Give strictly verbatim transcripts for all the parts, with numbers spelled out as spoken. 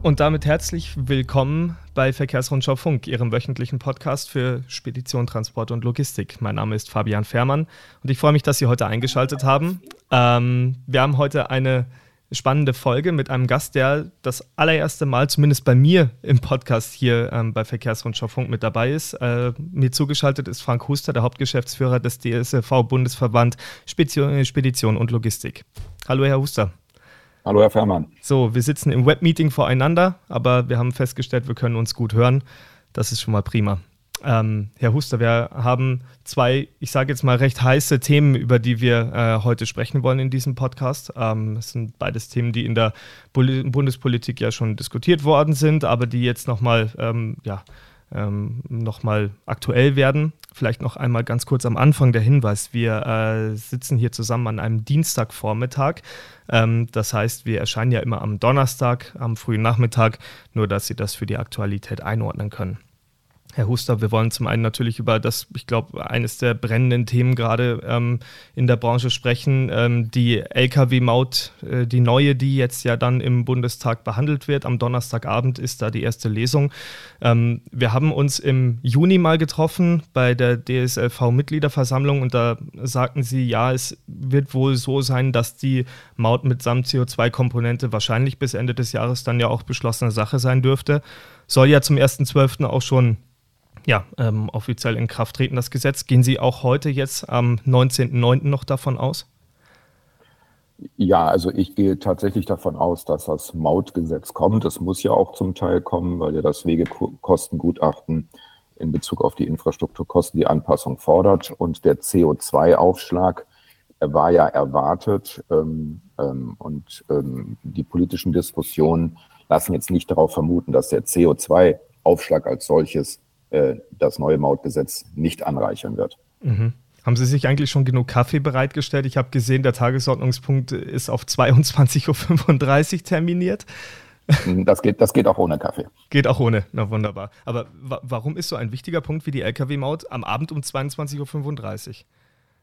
Und damit herzlich willkommen bei Verkehrsrundschau Funk, Ihrem wöchentlichen Podcast für Spedition, Transport und Logistik. Mein Name ist Fabian Faehrmann und ich freue mich, dass Sie heute eingeschaltet haben. Ähm, wir haben heute eine spannende Folge mit einem Gast, der das allererste Mal, zumindest bei mir im Podcast hier ähm, bei Verkehrsrundschau Funk mit dabei ist. Äh, mir zugeschaltet ist Frank Huster, der Hauptgeschäftsführer des D S L V Bundesverband Spedition und Logistik. Hallo, Herr Huster. Hallo, Herr Faehrmann. So, wir sitzen im Webmeeting voreinander, aber wir haben festgestellt, wir können uns gut hören. Das ist schon mal prima. Ähm, Herr Huster, wir haben zwei, ich sage jetzt mal, recht heiße Themen, über die wir äh, heute sprechen wollen in diesem Podcast. Ähm, es sind beides Themen, die in der Bul- Bundespolitik ja schon diskutiert worden sind, aber die jetzt nochmal ähm, ja, ähm, noch mal aktuell werden. Vielleicht noch einmal ganz kurz am Anfang der Hinweis. Wir äh, sitzen hier zusammen an einem Dienstagvormittag. Ähm, das heißt, wir erscheinen ja immer am Donnerstag, am frühen Nachmittag, nur dass Sie das für die Aktualität einordnen können. Herr Huster, wir wollen zum einen natürlich über das, ich glaube, eines der brennenden Themen gerade ähm, in der Branche sprechen, ähm, die L K W-Maut, äh, die neue, die jetzt ja dann im Bundestag behandelt wird. Am Donnerstagabend ist da die erste Lesung. Ähm, wir haben uns im Juni mal getroffen bei der D S L V-Mitgliederversammlung und da sagten sie, ja, es wird wohl so sein, dass die Maut mitsamt C O zwei Komponente wahrscheinlich bis Ende des Jahres dann ja auch beschlossene Sache sein dürfte. Soll ja zum ersten Zwölften auch schon ja, ähm, offiziell in Kraft treten, das Gesetz. Gehen Sie auch heute jetzt am neunzehnten Neunten noch davon aus? Ja, also ich gehe tatsächlich davon aus, dass das Mautgesetz kommt. Es muss ja auch zum Teil kommen, weil ja das Wegekostengutachten in Bezug auf die Infrastrukturkosten die Anpassung fordert. Und der C O zwei Aufschlag war ja erwartet. Ähm, ähm, und ähm, die politischen Diskussionen lassen jetzt nicht darauf vermuten, dass der C O zwei Aufschlag als solches das neue Mautgesetz nicht anreichern wird. Mhm. Haben Sie sich eigentlich schon genug Kaffee bereitgestellt? Ich habe gesehen, der Tagesordnungspunkt ist auf zweiundzwanzig Uhr fünfunddreißig terminiert. Das geht, das geht auch ohne Kaffee. Geht auch ohne, na wunderbar. Aber wa- warum ist so ein wichtiger Punkt wie die L K W-Maut am Abend um zweiundzwanzig Uhr fünfunddreißig?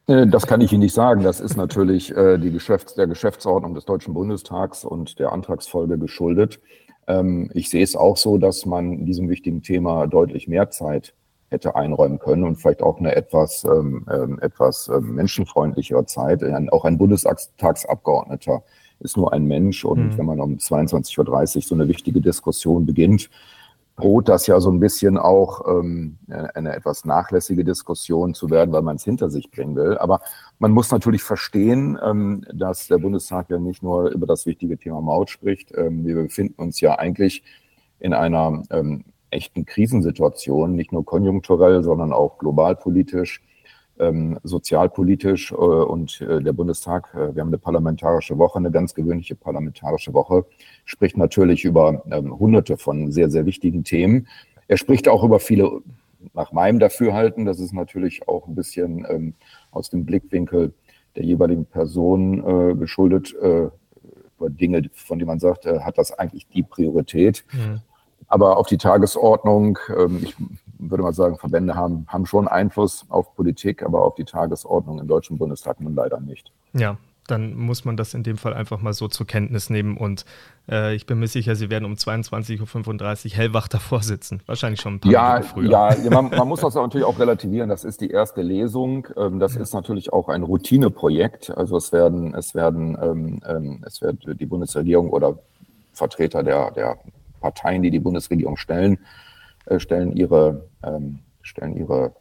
Das kann ich Ihnen nicht sagen. Das ist natürlich die Geschäfts- der Geschäftsordnung des Deutschen Bundestags und der Antragsfolge geschuldet. Ich sehe es auch so, dass man diesem wichtigen Thema deutlich mehr Zeit hätte einräumen können und vielleicht auch eine etwas, ähm, etwas menschenfreundlichere Zeit. Auch ein Bundestagsabgeordneter ist nur ein Mensch und mhm. wenn man um zweiundzwanzig Uhr dreißig so eine wichtige Diskussion beginnt, droht das ja so ein bisschen auch ähm, eine etwas nachlässige Diskussion zu werden, weil man es hinter sich bringen will. Aber man muss natürlich verstehen, ähm, dass der Bundestag ja nicht nur über das wichtige Thema Maut spricht. Ähm, wir befinden uns ja eigentlich in einer ähm, echten Krisensituation, nicht nur konjunkturell, sondern auch globalpolitisch, ähm, sozialpolitisch. Äh, und äh, der Bundestag, äh, wir haben eine parlamentarische Woche, eine ganz gewöhnliche parlamentarische Woche, spricht natürlich über ähm, hunderte von sehr, sehr wichtigen Themen. Er spricht auch über viele, nach meinem Dafürhalten, das ist natürlich auch ein bisschen ähm, aus dem Blickwinkel der jeweiligen Person äh, geschuldet, äh, über Dinge, von denen man sagt, äh, hat das eigentlich die Priorität. Mhm. Aber auf die Tagesordnung, äh, ich würde mal sagen, Verbände haben, haben schon Einfluss auf Politik, aber auf die Tagesordnung im Deutschen Bundestag nun leider nicht. Ja. Dann muss man das in dem Fall einfach mal so zur Kenntnis nehmen. Und äh, ich bin mir sicher, Sie werden um zweiundzwanzig Uhr fünfunddreißig hellwach davor sitzen. Wahrscheinlich schon ein paar ja, Minuten früher. Ja, man, man muss das natürlich auch relativieren. Das ist die erste Lesung. Das ist natürlich auch ein Routineprojekt. Also es werden, es werden, ähm, es wird die Bundesregierung oder Vertreter der, der Parteien, die die Bundesregierung stellen, äh, stellen ihre, ähm, stellen ihre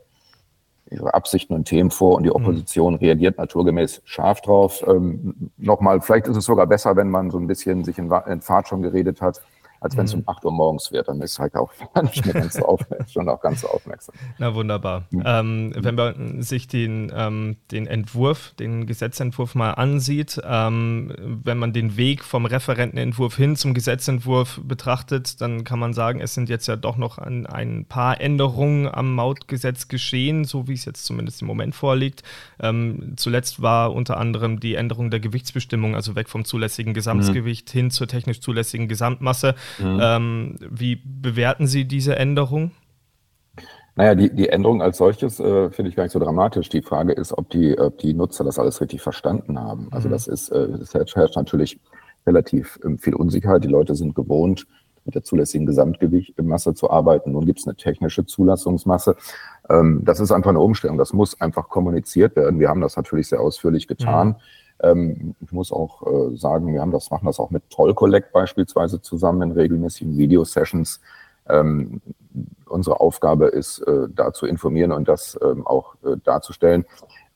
ihre Absichten und Themen vor und die Opposition mhm. reagiert naturgemäß scharf drauf. Ähm, Nochmal, vielleicht ist es sogar besser, wenn man so ein bisschen sich in, in Fahrt schon geredet hat, als wenn es mhm. um acht Uhr morgens wird. Dann ist halt auch nicht mehr ganz so aufmerksam, schon auch ganz so aufmerksam. Na wunderbar. Mhm. Ähm, wenn man sich den, ähm, den Entwurf, den Gesetzentwurf mal ansieht, ähm, wenn man den Weg vom Referentenentwurf hin zum Gesetzentwurf betrachtet, dann kann man sagen, es sind jetzt ja doch noch ein, ein paar Änderungen am Mautgesetz geschehen, so wie es jetzt zumindest im Moment vorliegt. Ähm, zuletzt war unter anderem die Änderung der Gewichtsbestimmung, also weg vom zulässigen Gesamtgewicht mhm. hin zur technisch zulässigen Gesamtmasse. Mhm. Ähm, wie bewerten Sie diese Änderung? Naja, die, die Änderung als solches äh, finde ich gar nicht so dramatisch. Die Frage ist, ob die, ob die Nutzer das alles richtig verstanden haben. Also mhm. das ist, äh, das herrscht natürlich relativ ähm, viel Unsicherheit. Die Leute sind gewohnt, mit der zulässigen Gesamtgewichtmasse zu arbeiten. Nun gibt es eine technische Zulassungsmasse. Das ist einfach eine Umstellung. Das muss einfach kommuniziert werden. Wir haben das natürlich sehr ausführlich getan. Mhm. Ich muss auch sagen, wir haben das, machen das auch mit Tollcollect beispielsweise zusammen in regelmäßigen Video-Sessions. Ähm, unsere Aufgabe ist, äh, da zu informieren und das ähm, auch äh, darzustellen.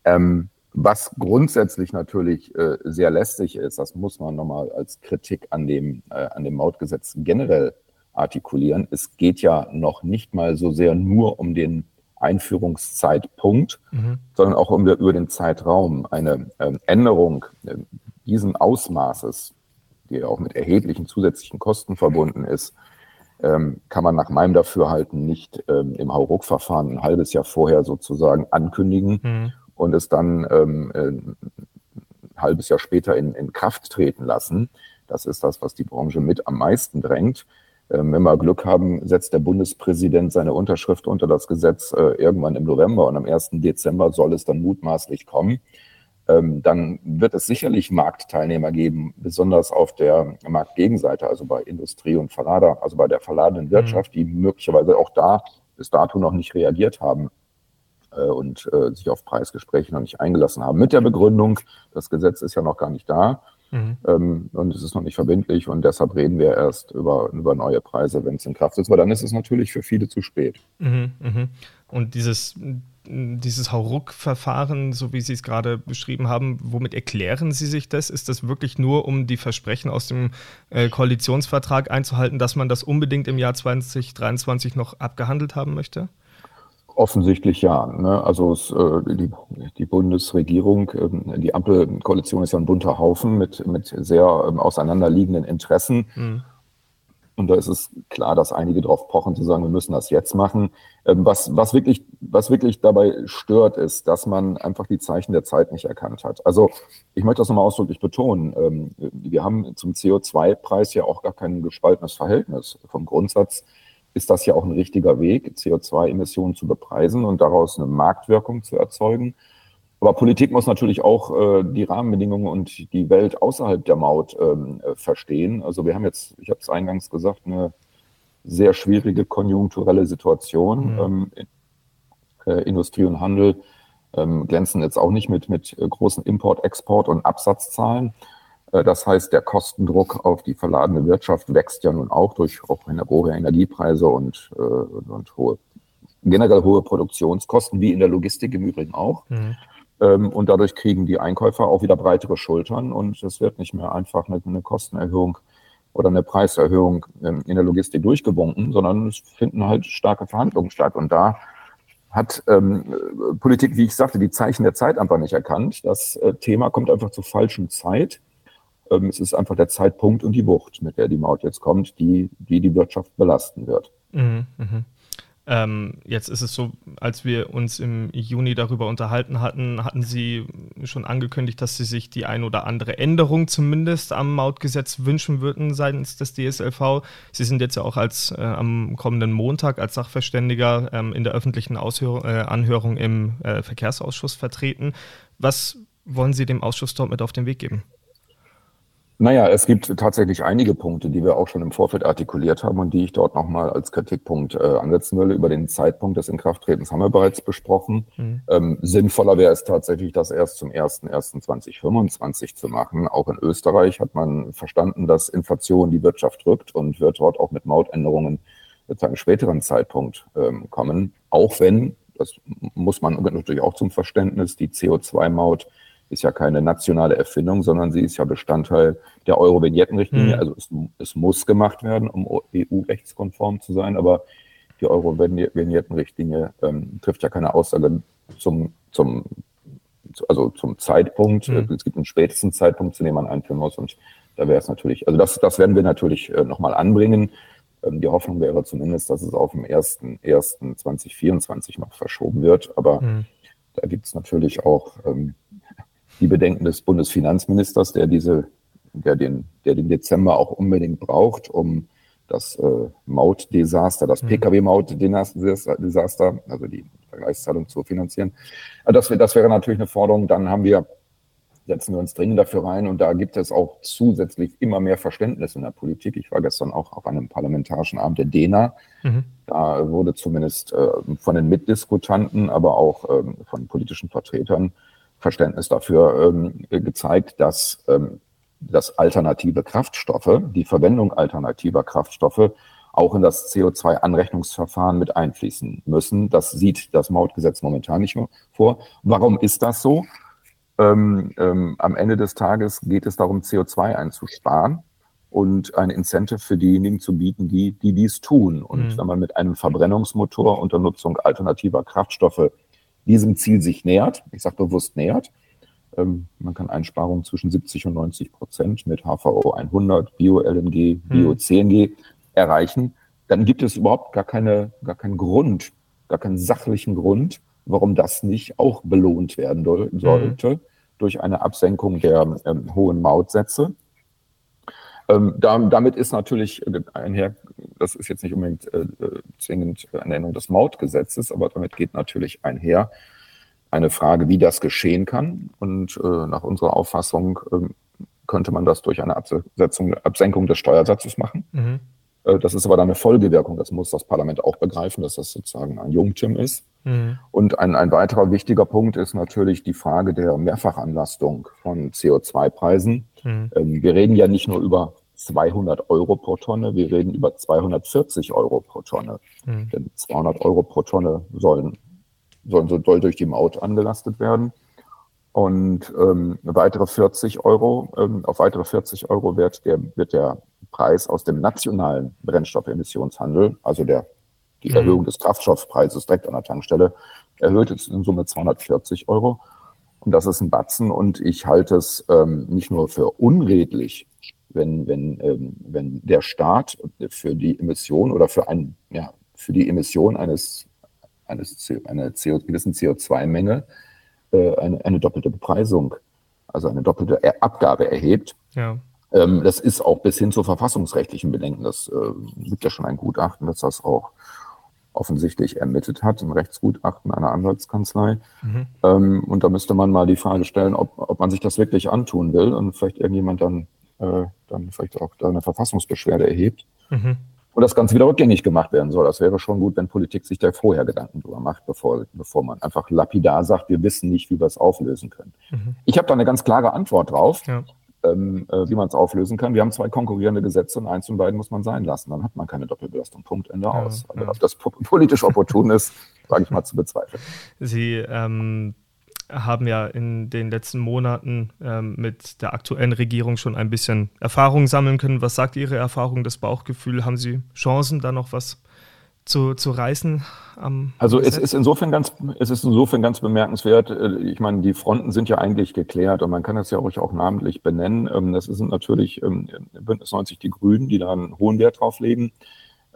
Ähm, was grundsätzlich natürlich äh, sehr lästig ist, das muss man nochmal als Kritik an dem, äh, an dem Mautgesetz generell artikulieren. Es geht ja noch nicht mal so sehr nur um den Einführungszeitpunkt, mhm. sondern auch um der, über den Zeitraum. Eine ähm, Änderung äh, diesen Ausmaßes, die ja auch mit erheblichen zusätzlichen Kosten verbunden ist, kann man nach meinem Dafürhalten nicht ähm, im Hauruck-Verfahren ein halbes Jahr vorher sozusagen ankündigen mhm. und es dann ähm, ein halbes Jahr später in, in Kraft treten lassen. Das ist das, was die Branche mit am meisten drängt. Ähm, wenn wir Glück haben, setzt der Bundespräsident seine Unterschrift unter das Gesetz äh, irgendwann im November und am ersten Dezember soll es dann mutmaßlich kommen. Dann wird es sicherlich Marktteilnehmer geben, besonders auf der Marktgegenseite, also bei Industrie und Verlader, also bei der verladenden Wirtschaft, die möglicherweise auch da bis dato noch nicht reagiert haben und sich auf Preisgespräche noch nicht eingelassen haben. Mit der Begründung, das Gesetz ist ja noch gar nicht da mhm. und es ist noch nicht verbindlich und deshalb reden wir erst über, über neue Preise, wenn es in Kraft ist. Aber dann ist es natürlich für viele zu spät. Mhm, mh. Und dieses... Dieses Hauruck-Verfahren, so wie Sie es gerade beschrieben haben, womit erklären Sie sich das? Ist das wirklich nur, um die Versprechen aus dem äh, Koalitionsvertrag einzuhalten, dass man das unbedingt im Jahr zweitausenddreiundzwanzig noch abgehandelt haben möchte? Offensichtlich ja. Ne? Also es, äh, die, die Bundesregierung, äh, die Ampelkoalition ist ja ein bunter Haufen mit, mit sehr äh, auseinanderliegenden Interessen. Mhm. Und da ist es klar, dass einige drauf pochen, zu sagen, wir müssen das jetzt machen. Was, was wirklich, was wirklich dabei stört, ist, dass man einfach die Zeichen der Zeit nicht erkannt hat. Also ich möchte das nochmal ausdrücklich betonen. Wir haben zum C O zwei Preis ja auch gar kein gespaltenes Verhältnis. Vom Grundsatz ist das ja auch ein richtiger Weg, C O zwei Emissionen zu bepreisen und daraus eine Marktwirkung zu erzeugen. Aber Politik muss natürlich auch äh, die Rahmenbedingungen und die Welt außerhalb der Maut ähm, äh, verstehen. Also wir haben jetzt, ich habe es eingangs gesagt, eine sehr schwierige konjunkturelle Situation. Mhm. Ähm, in, äh, Industrie und Handel ähm, glänzen jetzt auch nicht mit, mit großen Import-, Export- und Absatzzahlen. Äh, das heißt, der Kostendruck auf die verladene Wirtschaft wächst ja nun auch durch auch hohe Energiepreise und, äh, und, und hohe, generell hohe Produktionskosten, wie in der Logistik im Übrigen auch. Mhm. Und dadurch kriegen die Einkäufer auch wieder breitere Schultern und es wird nicht mehr einfach eine, eine Kostenerhöhung oder eine Preiserhöhung in der Logistik durchgewunken, sondern es finden halt starke Verhandlungen statt. Und da hat ähm, Politik, wie ich sagte, die Zeichen der Zeit einfach nicht erkannt. Das äh, Thema kommt einfach zur falschen Zeit. Ähm, es ist einfach der Zeitpunkt und die Wucht, mit der die Maut jetzt kommt, die die, die Wirtschaft belasten wird. Mhm, mh. Jetzt ist es so, als wir uns im Juni darüber unterhalten hatten, hatten Sie schon angekündigt, dass Sie sich die ein oder andere Änderung zumindest am Mautgesetz wünschen würden seitens des D S L V. Sie sind jetzt ja auch als äh, am kommenden Montag als Sachverständiger äh, in der öffentlichen Aushör- äh, Anhörung im äh, Verkehrsausschuss vertreten. Was wollen Sie dem Ausschuss dort mit auf den Weg geben? Naja, es gibt tatsächlich einige Punkte, die wir auch schon im Vorfeld artikuliert haben und die ich dort nochmal als Kritikpunkt äh, ansetzen will. Über den Zeitpunkt des Inkrafttretens haben wir bereits besprochen. Mhm. Ähm, sinnvoller wäre es tatsächlich, das erst zum ersten Januar zweitausendfünfundzwanzig zu machen. Auch in Österreich hat man verstanden, dass Inflation die Wirtschaft drückt und wird dort auch mit Mautänderungen zu einem späteren Zeitpunkt ähm, kommen. Auch wenn, das muss man natürlich auch zum Verständnis, die C O zwei Maut ist ja keine nationale Erfindung, sondern sie ist ja Bestandteil der Euro-Vignetten-Richtlinie. Mhm. Also es, es muss gemacht werden, um E U-rechtskonform zu sein, aber die Euro-Vignetten-Richtlinie ähm, trifft ja keine Aussage zum, zum, also zum Zeitpunkt. Mhm. Es gibt einen spätesten Zeitpunkt, zu dem man einführen muss und da wäre es natürlich, also das, das werden wir natürlich äh, nochmal anbringen. Ähm, die Hoffnung wäre zumindest, dass es auf den ersten Januar zweitausendvierundzwanzig noch verschoben wird, aber mhm. da gibt es natürlich auch... Ähm, die Bedenken des Bundesfinanzministers, der diese, der den, der den Dezember auch unbedingt braucht, um das äh, Mautdesaster, das mhm. Pkw-Maut-Desaster, also die Vergleichszahlung zu finanzieren. Das, das wäre natürlich eine Forderung. Dann haben wir setzen wir uns dringend dafür rein. Und da gibt es auch zusätzlich immer mehr Verständnis in der Politik. Ich war gestern auch auf einem parlamentarischen Abend der D E N A. Mhm. Da wurde zumindest äh, von den Mitdiskutanten, aber auch ähm, von politischen Vertretern Verständnis dafür ähm, gezeigt, dass, ähm, dass alternative Kraftstoffe, die Verwendung alternativer Kraftstoffe auch in das C O zwei Anrechnungsverfahren mit einfließen müssen. Das sieht das Mautgesetz momentan nicht vor. Warum ist das so? Ähm, ähm, am Ende des Tages geht es darum, C O zwei einzusparen und ein Incentive für diejenigen zu bieten, die, die dies tun. Und mhm. wenn man mit einem Verbrennungsmotor unter Nutzung alternativer Kraftstoffe diesem Ziel sich nähert, ich sage bewusst nähert, ähm, man kann Einsparungen zwischen siebzig und neunzig Prozent mit H V O hundert, Bio-L N G, Bio-C N G mhm. erreichen, dann gibt es überhaupt gar, keine, gar keinen Grund, gar keinen sachlichen Grund, warum das nicht auch belohnt werden do- sollte mhm. durch eine Absenkung der ähm, hohen Mautsätze. Ähm, da, damit ist natürlich einher, das ist jetzt nicht unbedingt äh, zwingend eine Änderung des Mautgesetzes, aber damit geht natürlich einher eine Frage, wie das geschehen kann. Und äh, nach unserer Auffassung äh, könnte man das durch eine Absetzung, Absenkung des Steuersatzes machen. Mhm. Das ist aber dann eine Folgewirkung, das muss das Parlament auch begreifen, dass das sozusagen ein Junktim ist. Mhm. Und ein, ein weiterer wichtiger Punkt ist natürlich die Frage der Mehrfachanlastung von C O zwei Preisen. Mhm. Ähm, wir reden ja nicht nur über zweihundert Euro pro Tonne, wir reden über zweihundertvierzig Euro pro Tonne. Mhm. Denn zweihundert Euro pro Tonne sollen, sollen so doll durch die Maut angelastet werden. Und ähm, weitere vierzig Euro, ähm, auf weitere vierzig Euro wird der, wird der Preis aus dem nationalen Brennstoffemissionshandel, also der, die Erhöhung mhm. des Kraftstoffpreises direkt an der Tankstelle, erhöht jetzt in Summe zweihundertvierzig Euro. Und das ist ein Batzen. Und ich halte es ähm, nicht nur für unredlich, wenn, wenn, ähm, wenn der Staat für die Emission oder für, ein, ja, für die Emission eines, eines, einer CO, gewissen C O zwei Menge Eine, eine doppelte Bepreisung, also eine doppelte er- Abgabe erhebt. Ja. Ähm, das ist auch bis hin zu verfassungsrechtlichen Bedenken. Das äh, gibt ja schon ein Gutachten, das das auch offensichtlich ermittelt hat, ein Rechtsgutachten einer Anwaltskanzlei. Mhm. Ähm, und da müsste man mal die Frage stellen, ob, ob man sich das wirklich antun will und vielleicht irgendjemand dann, äh, dann vielleicht auch eine Verfassungsbeschwerde erhebt. Mhm. Und das Ganze wieder rückgängig gemacht werden soll. Das wäre schon gut, wenn Politik sich da vorher Gedanken drüber macht, bevor, bevor man einfach lapidar sagt, wir wissen nicht, wie wir es auflösen können. Mhm. Ich habe da eine ganz klare Antwort drauf, ja. ähm, äh, wie man es auflösen kann. Wir haben zwei konkurrierende Gesetze und eins von beiden muss man sein lassen. Dann hat man keine Doppelbelastung. Punkt, Ende, ja, aus. Also, ja. Ob das po- politisch opportun ist, sage ich mal, zu bezweifeln. Sie ähm haben ja in den letzten Monaten ähm, mit der aktuellen Regierung schon ein bisschen Erfahrung sammeln können. Was sagt Ihre Erfahrung, das Bauchgefühl? Haben Sie Chancen, da noch was zu, zu reißen? Am also es ist, insofern ganz, es ist insofern ganz bemerkenswert. Ich meine, die Fronten sind ja eigentlich geklärt und man kann das ja ruhig auch namentlich benennen. Das sind natürlich Bündnis neunzig die Grünen, die da einen hohen Wert drauf legen,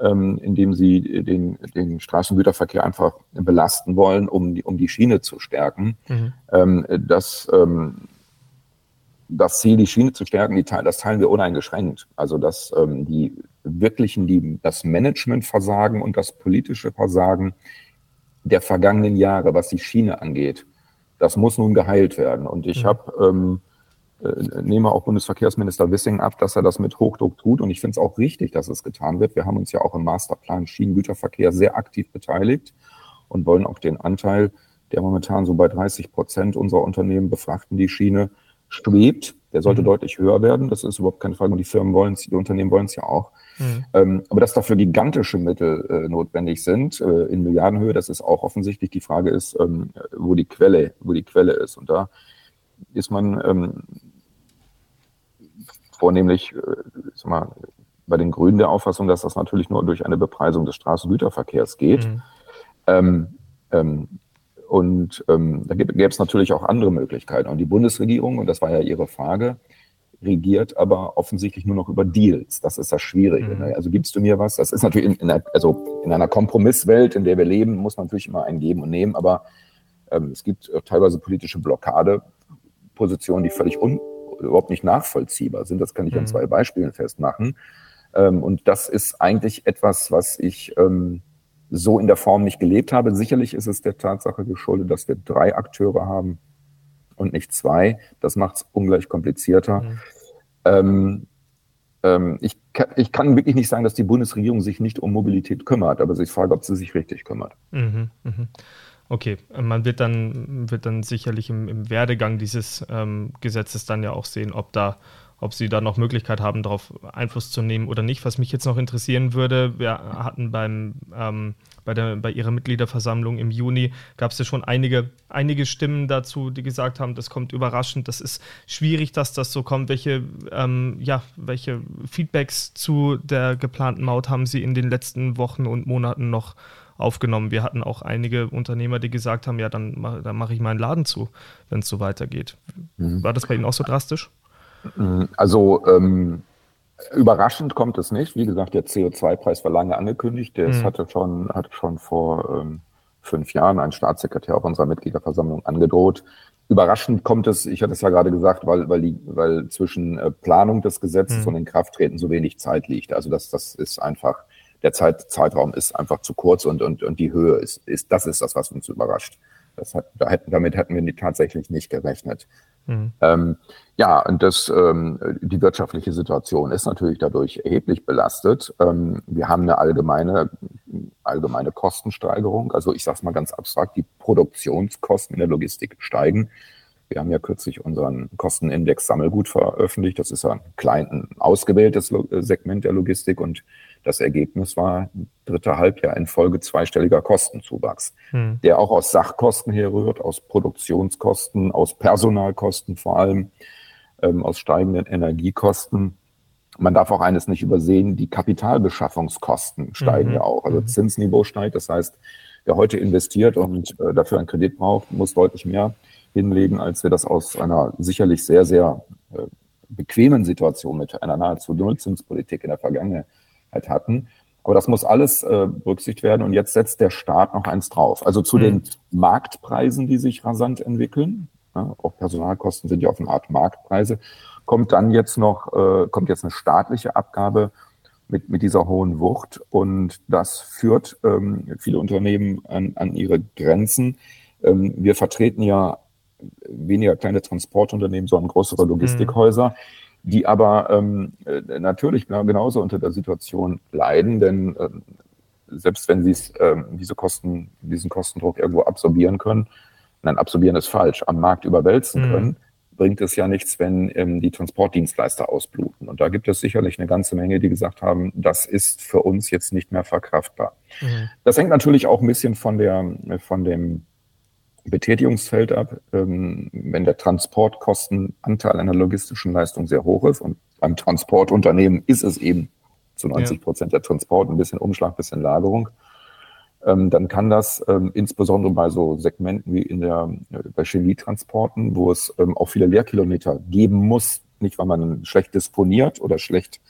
indem sie den, den Straßengüterverkehr einfach belasten wollen, um die, um die Schiene zu stärken. Mhm. Das, das Ziel, die Schiene zu stärken, die, das teilen wir uneingeschränkt. Also dass die wirklichen, die, das Managementversagen und das politische Versagen der vergangenen Jahre, was die Schiene angeht, das muss nun geheilt werden. Und ich mhm. habe... Ähm, nehme auch Bundesverkehrsminister Wissing ab, dass er das mit Hochdruck tut. Und ich finde es auch richtig, dass es getan wird. Wir haben uns ja auch im Masterplan Schienengüterverkehr sehr aktiv beteiligt und wollen auch den Anteil, der momentan so bei dreißig Prozent unserer Unternehmen befrachten, die Schiene strebt. Der sollte mhm. deutlich höher werden. Das ist überhaupt keine Frage. Und die Firmen wollen es, die Unternehmen wollen es ja auch. Mhm. Ähm, aber dass dafür gigantische Mittel äh, notwendig sind, äh, in Milliardenhöhe, das ist auch offensichtlich. Die Frage ist, ähm, wo die Quelle, wo die Quelle ist. Und da ist man... Ähm, vornehmlich ich sag mal, bei den Grünen der Auffassung, dass das natürlich nur durch eine Bepreisung des Straßengüterverkehrs geht. Mhm. Ähm, ähm, und ähm, da gäbe es natürlich auch andere Möglichkeiten. Und die Bundesregierung, und das war ja Ihre Frage, regiert aber offensichtlich nur noch über Deals. Das ist das Schwierige. Mhm. Also gibst du mir was? Das ist natürlich in, in, einer, also in einer Kompromisswelt, in der wir leben, muss man natürlich immer ein Geben und Nehmen. Aber ähm, es gibt teilweise politische Blockadepositionen, die völlig un überhaupt nicht nachvollziehbar sind. Das kann ich mhm. an zwei Beispielen festmachen. Ähm, und das ist eigentlich etwas, was ich ähm, so in der Form nicht gelebt habe. Sicherlich ist es der Tatsache geschuldet, dass wir drei Akteure haben, und nicht zwei. Das macht es ungleich komplizierter. Mhm. Ähm, ähm, ich, ich kann wirklich nicht sagen, dass die Bundesregierung sich nicht um Mobilität kümmert, aber ich frage, ob sie sich richtig kümmert. Mhm, mhm. Okay, man wird dann, wird dann sicherlich im, im Werdegang dieses ähm, Gesetzes dann ja auch sehen, ob da, ob sie da noch Möglichkeit haben, darauf Einfluss zu nehmen oder nicht. Was mich jetzt noch interessieren würde, wir hatten beim, ähm, bei, der, bei Ihrer Mitgliederversammlung im Juni, gab es ja schon einige, einige Stimmen dazu, die gesagt haben, das kommt überraschend, das ist schwierig, dass das so kommt. Welche, ähm, ja, welche Feedbacks zu der geplanten Maut haben Sie in den letzten Wochen und Monaten noch aufgenommen? Wir hatten auch einige Unternehmer, die gesagt haben, ja, dann, dann mache ich meinen Laden zu, wenn es so weitergeht. Mhm. War das bei Ihnen auch so drastisch? Also ähm, überraschend kommt es nicht. Wie gesagt, der C O zwei Preis war lange angekündigt. Das mhm. hatte schon, hatte schon vor ähm, fünf Jahren ein Staatssekretär auf unserer Mitgliederversammlung angedroht. Überraschend kommt es, ich hatte es ja gerade gesagt, weil, weil, die, weil zwischen äh, Planung des Gesetzes mhm. und Inkrafttreten so wenig Zeit liegt. Also das, das ist einfach, der Zeit, Zeitraum ist einfach zu kurz und, und, und die Höhe ist, ist, das ist das, was uns überrascht. Das hat, da hätten, damit hätten wir tatsächlich nicht gerechnet. Mhm. Ähm, ja, und das, ähm, die wirtschaftliche Situation ist natürlich dadurch erheblich belastet. Ähm, wir haben eine allgemeine, allgemeine Kostensteigerung. Also ich sage es mal ganz abstrakt, die Produktionskosten in der Logistik steigen. Wir haben ja kürzlich unseren Kostenindex Sammelgut veröffentlicht. Das ist ja ein klein, ein ausgewähltes Lo- Segment der Logistik und das Ergebnis war dritte Halbjahr in Folge zweistelliger Kostenzuwachs, hm. der auch aus Sachkosten herrührt, aus Produktionskosten, aus Personalkosten vor allem, ähm, aus steigenden Energiekosten. Man darf auch eines nicht übersehen, die Kapitalbeschaffungskosten steigen mhm. ja auch. Also Zinsniveau steigt, das heißt, wer heute investiert und äh, dafür einen Kredit braucht, muss deutlich mehr hinlegen, als wir das aus einer sicherlich sehr, sehr äh, bequemen Situation mit einer nahezu Nullzinspolitik in der Vergangenheit hatten. Aber das muss alles äh, berücksichtigt werden und jetzt setzt der Staat noch eins drauf. Also zu mhm. den Marktpreisen, die sich rasant entwickeln, ja, auch Personalkosten sind ja auf eine Art Marktpreise, kommt dann jetzt noch, äh, kommt jetzt eine staatliche Abgabe mit, mit dieser hohen Wucht und das führt ähm, viele Unternehmen an, an ihre Grenzen. Ähm, wir vertreten ja weniger kleine Transportunternehmen, sondern größere Logistikhäuser, mhm. die aber ähm, natürlich genauso unter der Situation leiden, denn ähm, selbst wenn sie ähm, diese Kosten, diesen Kostendruck irgendwo absorbieren können, nein, absorbieren ist falsch, am Markt überwälzen mhm. können, bringt es ja nichts, wenn ähm, die Transportdienstleister ausbluten. Und da gibt es sicherlich eine ganze Menge, die gesagt haben, das ist für uns jetzt nicht mehr verkraftbar. Mhm. Das hängt natürlich auch ein bisschen von der, von dem Betätigungsfeld ab. Ähm, wenn der Transportkostenanteil einer logistischen Leistung sehr hoch ist und beim Transportunternehmen ist es eben zu neunzig Prozent ja. der Transport, ein bisschen Umschlag, ein bisschen Lagerung, ähm, dann kann das ähm, insbesondere bei so Segmenten wie in der, bei Chemietransporten, wo es ähm, auch viele Leerkilometer geben muss, nicht weil man schlecht disponiert oder schlecht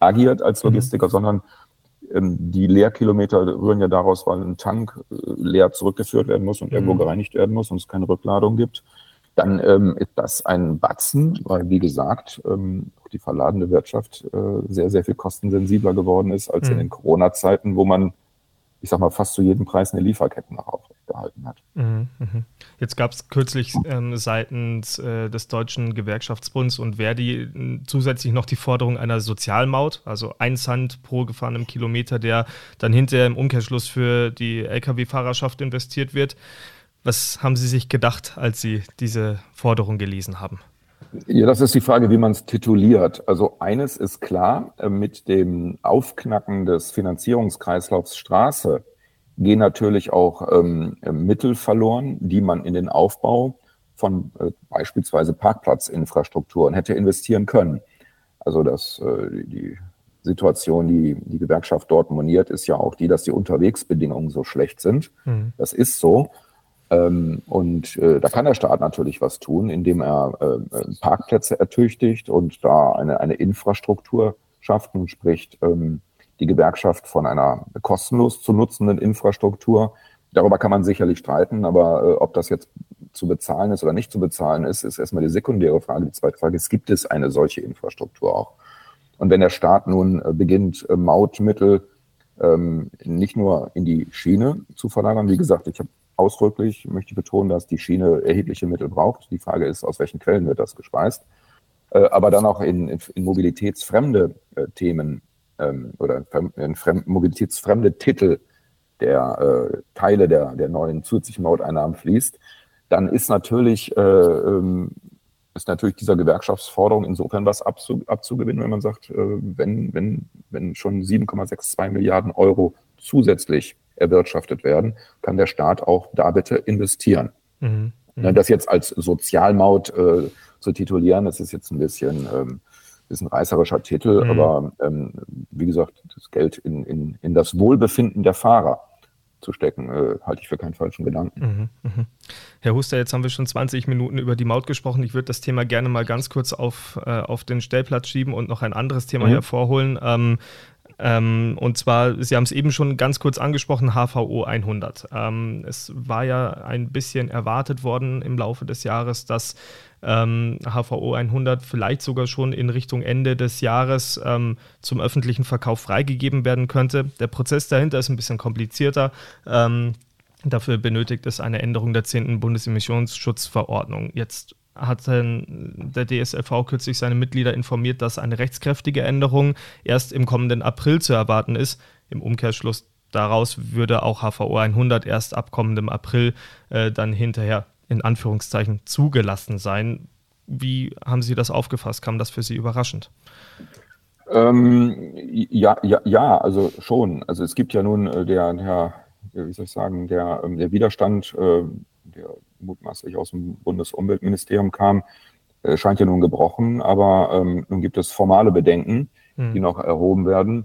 agiert als Logistiker, mhm. sondern die Leerkilometer rühren ja daraus, weil ein Tank leer zurückgeführt werden muss und mhm. irgendwo gereinigt werden muss und es keine Rückladung gibt. Dann ähm, ist das ein Batzen, weil, wie gesagt, ähm, die verladene Wirtschaft äh, sehr, sehr viel kostensensibler geworden ist als mhm. in den Corona-Zeiten, wo man, ich sag mal, fast zu jedem Preis eine Lieferkette noch aufrechterhalten hat. Mhm. Jetzt gab es kürzlich ähm, seitens äh, des Deutschen Gewerkschaftsbunds und Verdi äh, zusätzlich noch die Forderung einer Sozialmaut, also ein Cent pro gefahrenem Kilometer, der dann hinterher im Umkehrschluss für die L K W-Fahrerschaft investiert wird. Was haben Sie sich gedacht, als Sie diese Forderung gelesen haben? Ja, das ist die Frage, wie man es tituliert. Also eines ist klar, mit dem Aufknacken des Finanzierungskreislaufs Straße gehen natürlich auch ähm, Mittel verloren, die man in den Aufbau von äh, beispielsweise Parkplatzinfrastrukturen hätte investieren können. Also das, äh, die Situation, die die Gewerkschaft dort moniert, ist ja auch die, dass die Unterwegsbedingungen so schlecht sind. Mhm. Das ist so. Ähm, und äh, da kann der Staat natürlich was tun, indem er äh, Parkplätze ertüchtigt und da eine, eine Infrastruktur schafft. Nun spricht ähm, die Gewerkschaft von einer kostenlos zu nutzenden Infrastruktur. Darüber kann man sicherlich streiten, aber äh, ob das jetzt zu bezahlen ist oder nicht zu bezahlen ist, ist erstmal die sekundäre Frage. Die zweite Frage ist, gibt es eine solche Infrastruktur auch? Und wenn der Staat nun äh, beginnt, äh, Mautmittel ähm, nicht nur in die Schiene zu verlagern, wie gesagt, ich habe ausdrücklich möchte ich betonen, dass die Schiene erhebliche Mittel braucht. Die Frage ist, aus welchen Quellen wird das gespeist? Aber dann auch in, in, in mobilitätsfremde Themen ähm, oder in fremd, mobilitätsfremde Titel der äh, Teile der, der neuen zusätzlichen Mauteinnahmen fließt, dann ist natürlich, äh, ähm, ist natürlich dieser Gewerkschaftsforderung insofern was abzu, abzugewinnen, wenn man sagt, äh, wenn, wenn, wenn schon sieben Komma zweiundsechzig Milliarden Euro zusätzlich erwirtschaftet werden, kann der Staat auch da bitte investieren. Mhm. Mhm. Das jetzt als Sozialmaut äh, zu titulieren, das ist jetzt ein bisschen, ähm, ist ein reißerischer Titel, mhm. aber ähm, wie gesagt, das Geld in, in, in das Wohlbefinden der Fahrer zu stecken, äh, halte ich für keinen falschen Gedanken. Mhm, mh. Herr Huster, jetzt haben wir schon zwanzig Minuten über die Maut gesprochen. Ich würde das Thema gerne mal ganz kurz auf, äh, auf den Stellplatz schieben und noch ein anderes Thema mhm. hervorholen. Ähm, ähm, und zwar, Sie haben es eben schon ganz kurz angesprochen, H V O hundert. Ähm, es war ja ein bisschen erwartet worden im Laufe des Jahres, dass Ähm, H V O hundert vielleicht sogar schon in Richtung Ende des Jahres ähm, zum öffentlichen Verkauf freigegeben werden könnte. Der Prozess dahinter ist ein bisschen komplizierter. Ähm, dafür benötigt es eine Änderung der zehnten Bundesemissionsschutzverordnung. Jetzt hat der D S L V kürzlich seine Mitglieder informiert, dass eine rechtskräftige Änderung erst im kommenden April zu erwarten ist. Im Umkehrschluss daraus würde auch H V O hundert erst ab kommendem April äh, dann hinterher in Anführungszeichen zugelassen sein. Wie haben Sie das aufgefasst? Kam das für Sie überraschend? Ähm, ja, ja, ja, also schon. Also es gibt ja nun der, der wie soll ich sagen, der, der Widerstand, der mutmaßlich aus dem Bundesumweltministerium kam, scheint ja nun gebrochen, aber ähm, nun gibt es formale Bedenken, hm. die noch erhoben werden.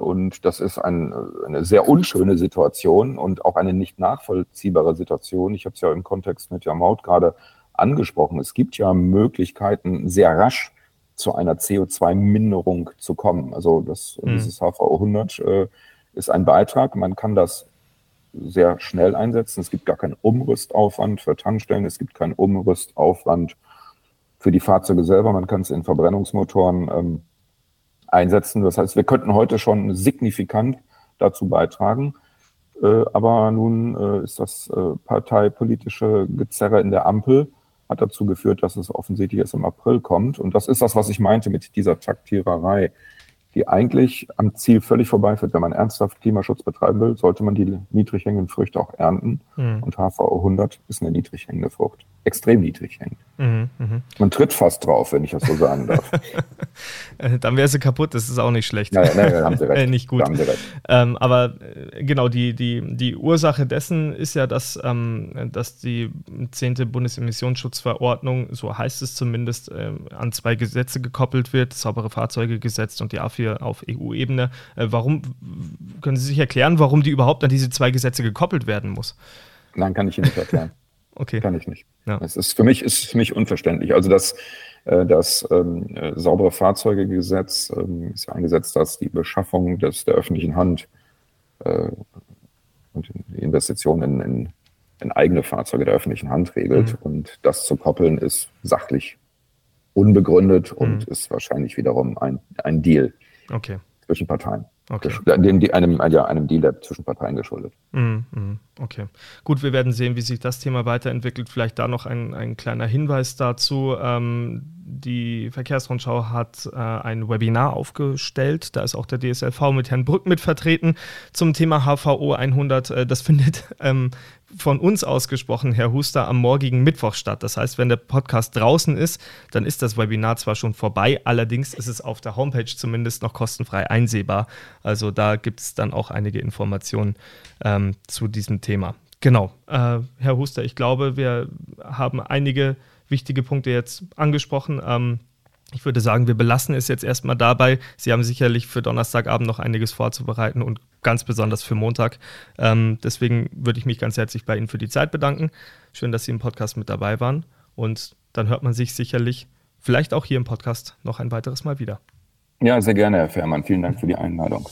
Und das ist ein, eine sehr unschöne Situation und auch eine nicht nachvollziehbare Situation. Ich habe es ja im Kontext mit der Maut gerade angesprochen. Es gibt ja Möglichkeiten, sehr rasch zu einer C O zwei Minderung zu kommen. Also das, mhm. dieses H V O hundert äh, ist ein Beitrag. Man kann das sehr schnell einsetzen. Es gibt gar keinen Umrüstaufwand für Tankstellen. Es gibt keinen Umrüstaufwand für die Fahrzeuge selber. Man kann es in Verbrennungsmotoren ähm, einsetzen. Das heißt, wir könnten heute schon signifikant dazu beitragen. Äh, aber nun äh, ist das äh, parteipolitische Gezerre in der Ampel, hat dazu geführt, dass es offensichtlich erst im April kommt. Und das ist das, was ich meinte mit dieser Taktiererei, die eigentlich am Ziel völlig vorbeiführt. Wenn man ernsthaft Klimaschutz betreiben will, sollte man die niedrig hängenden Früchte auch ernten. Mhm. Und H V O hundert ist eine niedrig hängende Frucht. Extrem niedrig hängend. Mhm, mh. Man tritt fast drauf, wenn ich das so sagen darf. Dann wäre sie kaputt, das ist auch nicht schlecht. Nein, nein, nein, haben Sie recht. Nicht gut. Da haben Sie recht. Ähm, aber genau, die, die, die Ursache dessen ist ja, dass, ähm, dass die zehnte Bundesemissionsschutzverordnung, so heißt es zumindest, ähm, an zwei Gesetze gekoppelt wird, das saubere Fahrzeugegesetz und die AFIR auf E U-Ebene. Warum, können Sie sich erklären, warum die überhaupt an diese zwei Gesetze gekoppelt werden muss? Nein, kann ich Ihnen nicht erklären. Okay. Kann ich nicht. Ja. Das ist für mich, ist für mich unverständlich. Also das, das ähm, saubere Fahrzeugegesetz ähm, ist ja ein Gesetz, das die Beschaffung des, der öffentlichen Hand äh, und die Investitionen in, in, in eigene Fahrzeuge der öffentlichen Hand regelt. Mhm. Und das zu koppeln ist sachlich unbegründet mhm. und ist wahrscheinlich wiederum ein, ein Deal. Okay. Zwischen Parteien. Okay. Dem, einem, ja, einem Deal, der zwischen Parteien geschuldet. Mm-hmm. Okay. Gut, wir werden sehen, wie sich das Thema weiterentwickelt. Vielleicht da noch ein, ein kleiner Hinweis dazu. Ähm, die Verkehrsrundschau hat äh, ein Webinar aufgestellt. Da ist auch der D S L V mit Herrn Brück mit vertreten zum Thema H V O hundert. Das findet ähm, von uns ausgesprochen, Herr Huster, am morgigen Mittwoch statt. Das heißt, wenn der Podcast draußen ist, dann ist das Webinar zwar schon vorbei, allerdings ist es auf der Homepage zumindest noch kostenfrei einsehbar. Also da gibt es dann auch einige Informationen ähm, zu diesem Thema. Genau, äh, Herr Huster, ich glaube, wir haben einige wichtige Punkte jetzt angesprochen. Ähm, ich würde sagen, wir belassen es jetzt erstmal dabei. Sie haben sicherlich für Donnerstagabend noch einiges vorzubereiten und ganz besonders für Montag. Ähm, deswegen würde ich mich ganz herzlich bei Ihnen für die Zeit bedanken. Schön, dass Sie im Podcast mit dabei waren. Und dann hört man sich sicherlich vielleicht auch hier im Podcast noch ein weiteres Mal wieder. Ja, sehr gerne, Herr Faehrmann. Vielen Dank für die Einladung.